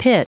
pit